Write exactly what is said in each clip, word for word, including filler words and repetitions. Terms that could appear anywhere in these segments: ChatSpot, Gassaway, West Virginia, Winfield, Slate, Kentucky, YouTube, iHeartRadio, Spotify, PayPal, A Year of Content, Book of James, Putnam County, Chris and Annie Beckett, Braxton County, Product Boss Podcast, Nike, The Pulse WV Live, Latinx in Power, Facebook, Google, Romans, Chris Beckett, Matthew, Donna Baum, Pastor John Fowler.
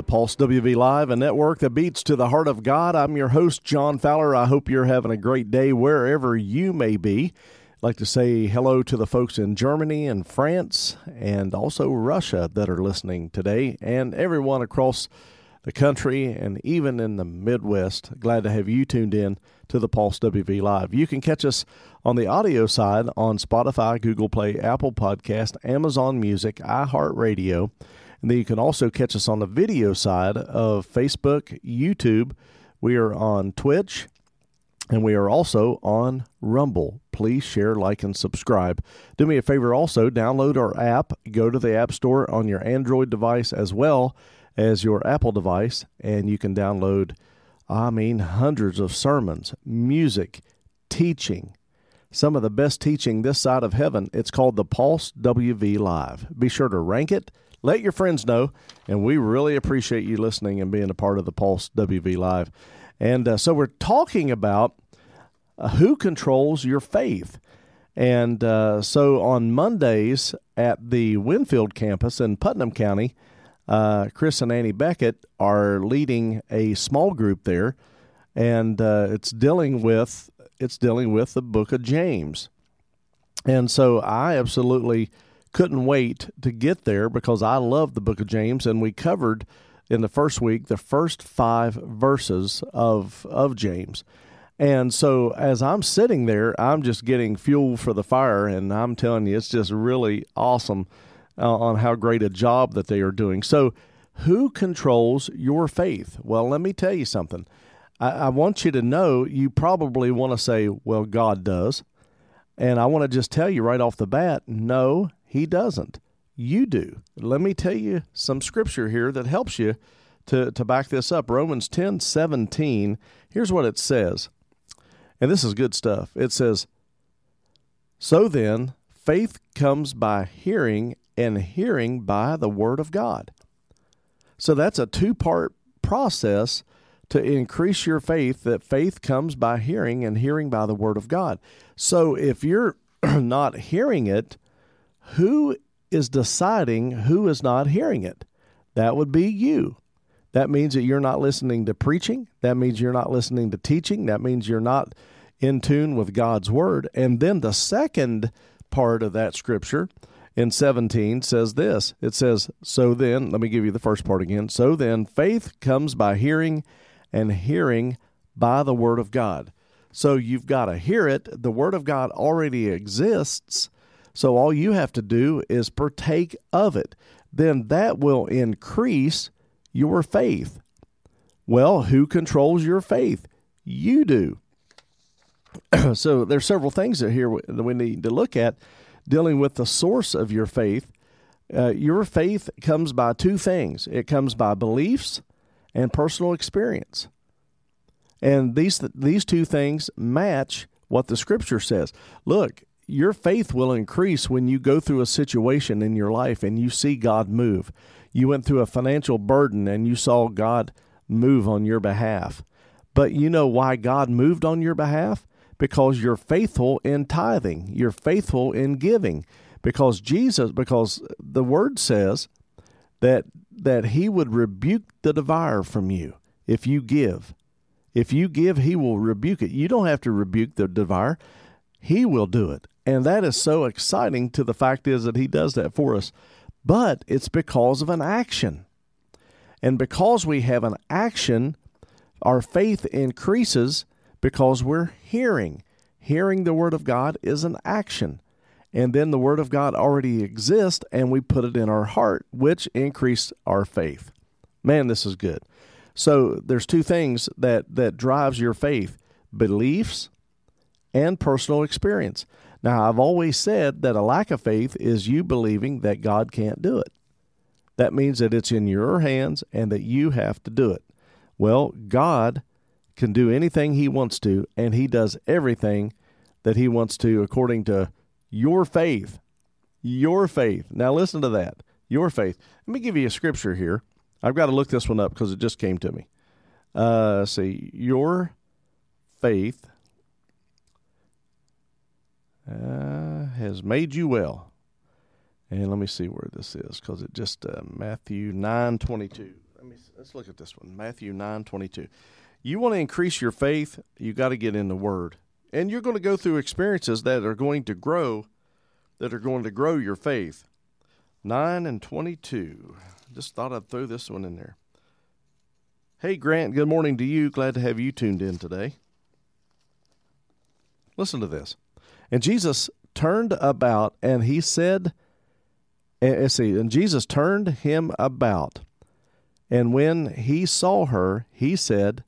The Pulse W V Live, a network that beats to the heart of God. I'm your host, John Fowler. I hope you're having a great day wherever you may be. I'd like to say hello to the folks in Germany and France and also Russia that are listening today, and everyone across the country and even in the Midwest. Glad to have you tuned in to the Pulse W V Live. You can catch us on the audio side on Spotify, Google Play, Apple Podcast, Amazon Music, iHeartRadio. And then you can also catch us on the video side of Facebook, YouTube. We are on Twitch, and we are also on Rumble. Please share, like, and subscribe. Do me a favor also, download our app. Go to the App Store on your Android device as well as your Apple device, and you can download, I mean, hundreds of sermons, music, teaching, some of the best teaching this side of heaven. It's called the Pulse W V Live. Be sure to rank it. Let your friends know, and we really appreciate you listening and being a part of the Pulse W V Live. And uh, so we're talking about uh, who controls your faith. And uh, so on Mondays at the Winfield campus in Putnam County, uh, Chris and Annie Beckett are leading a small group there, and uh, it's dealing with it's dealing with the Book of James. And so I absolutely couldn't wait to get there because I love the Book of James, and we covered in the first week the first five verses of of James. And so as I'm sitting there, I'm just getting fuel for the fire, and I'm telling you, it's just really awesome uh, on how great a job that they are doing. So who controls your faith? Well, let me tell you something. I, I want you to know you probably want to say, well, God does. And I want to just tell you right off the bat, no, He doesn't. You do. Let me tell you some scripture here that helps you to, to back this up. Romans ten seventeen. Here's what it says. And this is good stuff. It says, "So then, faith comes by hearing, and hearing by the word of God." So that's a two-part process to increase your faith, that faith comes by hearing, and hearing by the word of God. So if you're not hearing it, who is deciding who is not hearing it? That would be you. That means that you're not listening to preaching. That means you're not listening to teaching. That means you're not in tune with God's word. And then the second part of that scripture in seventeen says this. It says, so then, let me give you the first part again. So then, faith comes by hearing, and hearing by the word of God. So you've got to hear it. The word of God already exists. So all you have to do is partake of it. Then that will increase your faith. Well, who controls your faith? You do. So there's several things that here that we need to look at dealing with the source of your faith. Uh, your faith comes by two things. It comes by beliefs and personal experience. And these these two things match what the scripture says. Look, your faith will increase when you go through a situation in your life and you see God move. You went through a financial burden and you saw God move on your behalf. But you know why God moved on your behalf? Because you're faithful in tithing. You're faithful in giving. Because Jesus, because the word says that that he would rebuke the devourer from you if you give. If you give, he will rebuke it. You don't have to rebuke the devourer. He will do it. And that is so exciting. To the fact is that he does that for us, but it's because of an action. And because we have an action, our faith increases because we're hearing. Hearing the word of God is an action. And then the word of God already exists, and we put it in our heart, which increased our faith. Man, this is good. So there's two things that, that drives your faith, beliefs and personal experience. Now, I've always said that a lack of faith is you believing that God can't do it. That means that it's in your hands and that you have to do it. Well, God can do anything he wants to, and he does everything that he wants to according to your faith, your faith. Now listen to that, your faith. Let me give you a scripture here. I've got to look this one up because it just came to me. Uh, see, your faith uh, has made you well. And let me see where this is because it just, uh, Matthew nine twenty-two. Let me me, let's look at this one. Matthew nine twenty two. You want to increase your faith, you got to get in the Word, and you're going to go through experiences that are going to grow, that are going to grow your faith. Nine and twenty two. Just thought I'd throw this one in there. Hey Grant, good morning to you. Glad to have you tuned in today. Listen to this. And Jesus turned about, and he said, and, see, and Jesus turned him about. And when he saw her, he said,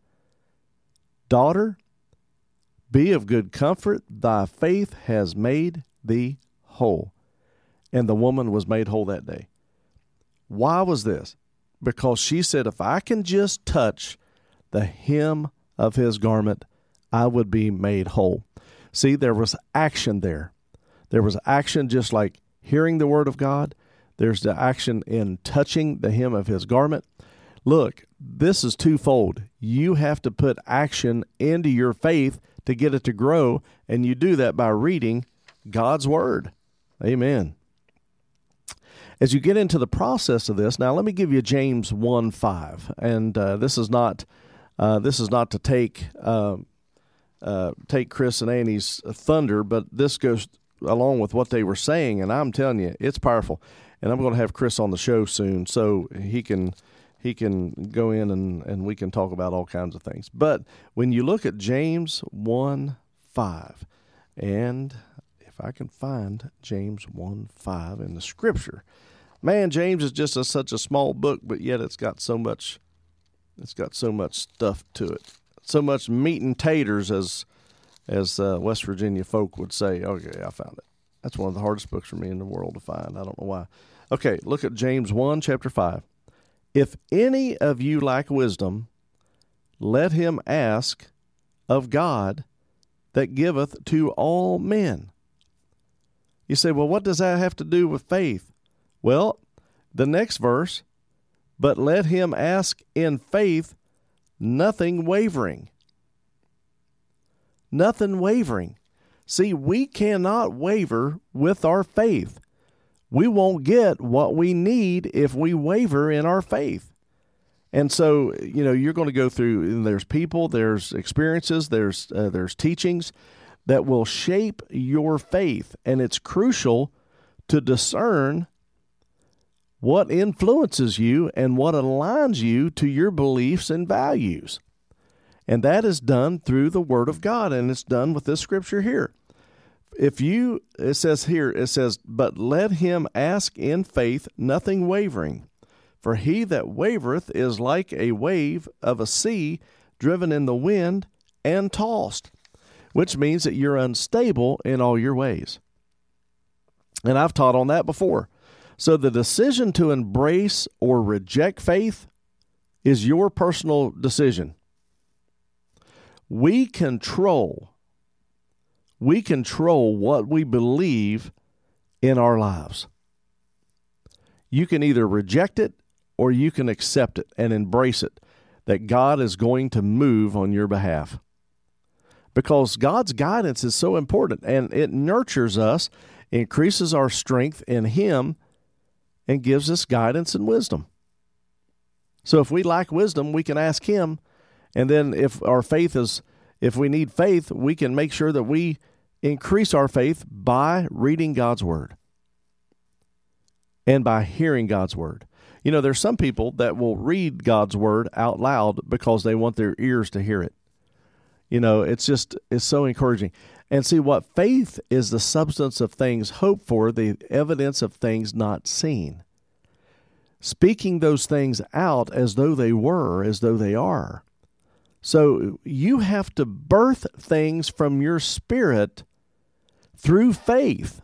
Daughter, be of good comfort. Thy faith has made thee whole. And the woman was made whole that day. Why was this? Because she said, if I can just touch the hem of his garment, I would be made whole. See, there was action there. There was action just like hearing the word of God. There's the action in touching the hem of his garment. Look, this is twofold. You have to put action into your faith to get it to grow, and you do that by reading God's word. Amen. As you get into the process of this, now let me give you James one five, and uh, this is not uh, this is not to take uh, uh, take Chris and Annie's thunder, but this goes along with what they were saying, and I'm telling you, it's powerful. And I'm going to have Chris on the show soon, so he can he can go in and, and we can talk about all kinds of things. But when you look at James one five, and if I can find James one five in the Scripture, man, James is just a, such a small book, but yet it's got so much, it's got so much stuff to it, so much meat and taters, as as uh, West Virginia folk would say. Okay, I found it. That's one of the hardest books for me in the world to find. I don't know why. Okay, look at James one, chapter five. If any of you lack wisdom, let him ask of God that giveth to all men. You say, well, what does that have to do with faith? Well, the next verse, but let him ask in faith, nothing wavering. Nothing wavering. See, we cannot waver with our faith. We won't get what we need if we waver in our faith. And so, you know, you're going to go through, and there's people, there's experiences, there's uh, there's teachings that will shape your faith. And it's crucial to discern what influences you and what aligns you to your beliefs and values. And that is done through the Word of God, and it's done with this Scripture here. If you, it says here, it says, but let him ask in faith, nothing wavering. For he that wavereth is like a wave of a sea driven in the wind and tossed, which means that you're unstable in all your ways. And I've taught on that before. So the decision to embrace or reject faith is your personal decision. We control, we control what we believe in our lives. You can either reject it or you can accept it and embrace it, that God is going to move on your behalf. Because God's guidance is so important, and it nurtures us, increases our strength in Him, and gives us guidance and wisdom. So if we lack wisdom, we can ask Him. And then if our faith is, if we need faith, we can make sure that we increase our faith by reading God's word and by hearing God's word. You know, there's some people that will read God's word out loud because they want their ears to hear it. You know, it's just, it's so encouraging. And see, what faith is, the substance of things hoped for, the evidence of things not seen. Speaking those things out as though they were, as though they are. So you have to birth things from your spirit through faith.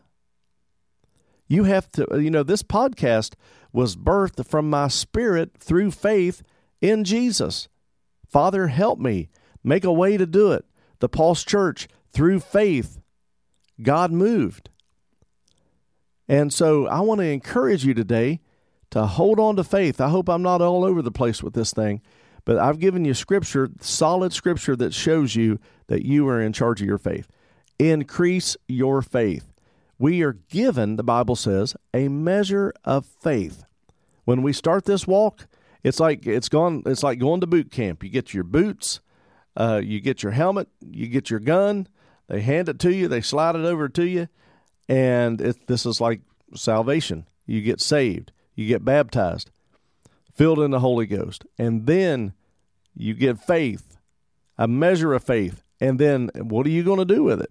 You have to, you know, this podcast was birthed from my spirit through faith in Jesus. Father, help me. Make a way to do it. The Pulse Church, through faith, God moved. And so I want to encourage you today to hold on to faith. I hope I'm not all over the place with this thing. But I've given you scripture, solid scripture that shows you that you are in charge of your faith. Increase your faith. We are given, the Bible says, a measure of faith. When we start this walk, It's like it's gone. It's like going to boot camp. You get your boots, uh, you get your helmet, you get your gun. They hand it to you. They slide it over to you, and it, this is like salvation. You get saved. You get baptized, filled in the Holy Ghost, and then you get faith, a measure of faith. And then what are you going to do with it?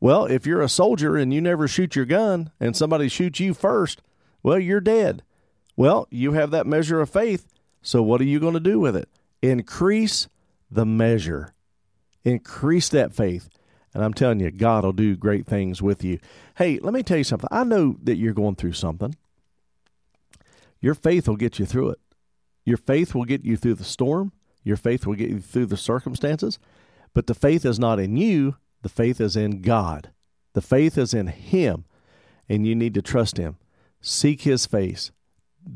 Well, if you're a soldier and you never shoot your gun and somebody shoots you first, well, you're dead. Well, you have that measure of faith. So what are you going to do with it? Increase the measure. Increase that faith. And I'm telling you, God will do great things with you. Hey, let me tell you something. I know that you're going through something. Your faith will get you through it. Your faith will get you through the storm. Your faith will get you through the circumstances. But the faith is not in you. The faith is in God. The faith is in Him, and you need to trust Him. Seek His face.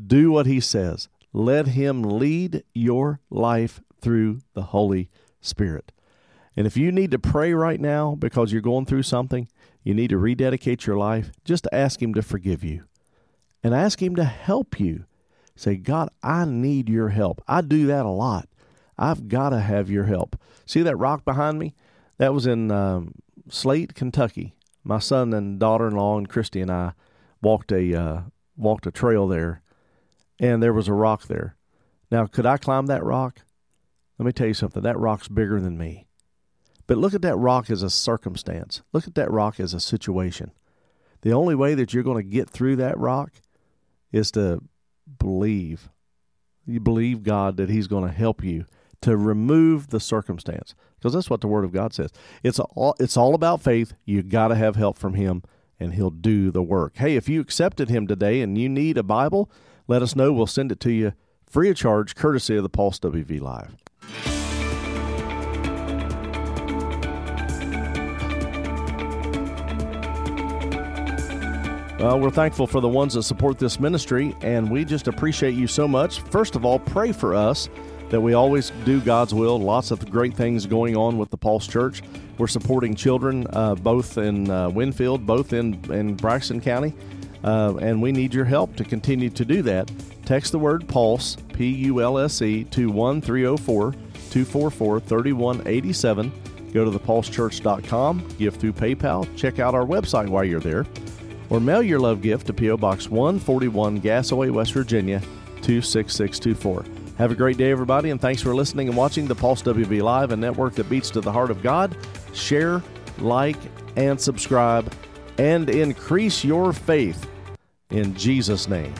Do what He says. Let Him lead your life through the Holy Spirit. And if you need to pray right now because you're going through something, you need to rededicate your life, just ask Him to forgive you and ask Him to help you. Say, God, I need your help. I do that a lot. I've got to have your help. See that rock behind me? That was in um, Slate, Kentucky. My son and daughter-in-law and Christy and I walked a uh, walked a trail there, and there was a rock there. Now, could I climb that rock? Let me tell you something. That rock's bigger than me. But look at that rock as a circumstance. Look at that rock as a situation. The only way that you're going to get through that rock is to believe. You believe God that He's going to help you to remove the circumstance, because that's what the Word of God says. It's all, it's all about faith. You got to have help from Him, and He'll do the work. Hey, if you accepted Him today and you need a Bible, let us know. We'll send it to you free of charge, courtesy of the Pulse W V Live. Well, we're thankful for the ones that support this ministry, and we just appreciate you so much. First of all, pray for us that we always do God's will. Lots of great things going on with the Pulse Church. We're supporting children uh, both in uh, Winfield, both in, in Braxton County, uh, and we need your help to continue to do that. Text the word PULSE, P U L S E, to one three zero four, two four four, three one eight seven. Go to the pulse church dot com, give through PayPal, check out our website while you're there, or mail your love gift to P O. Box one forty-one, Gassaway, West Virginia, two six six two four. Have a great day, everybody, and thanks for listening and watching the Pulse W V Live, a network that beats to the heart of God. Share, like, and subscribe, and increase your faith in Jesus' name.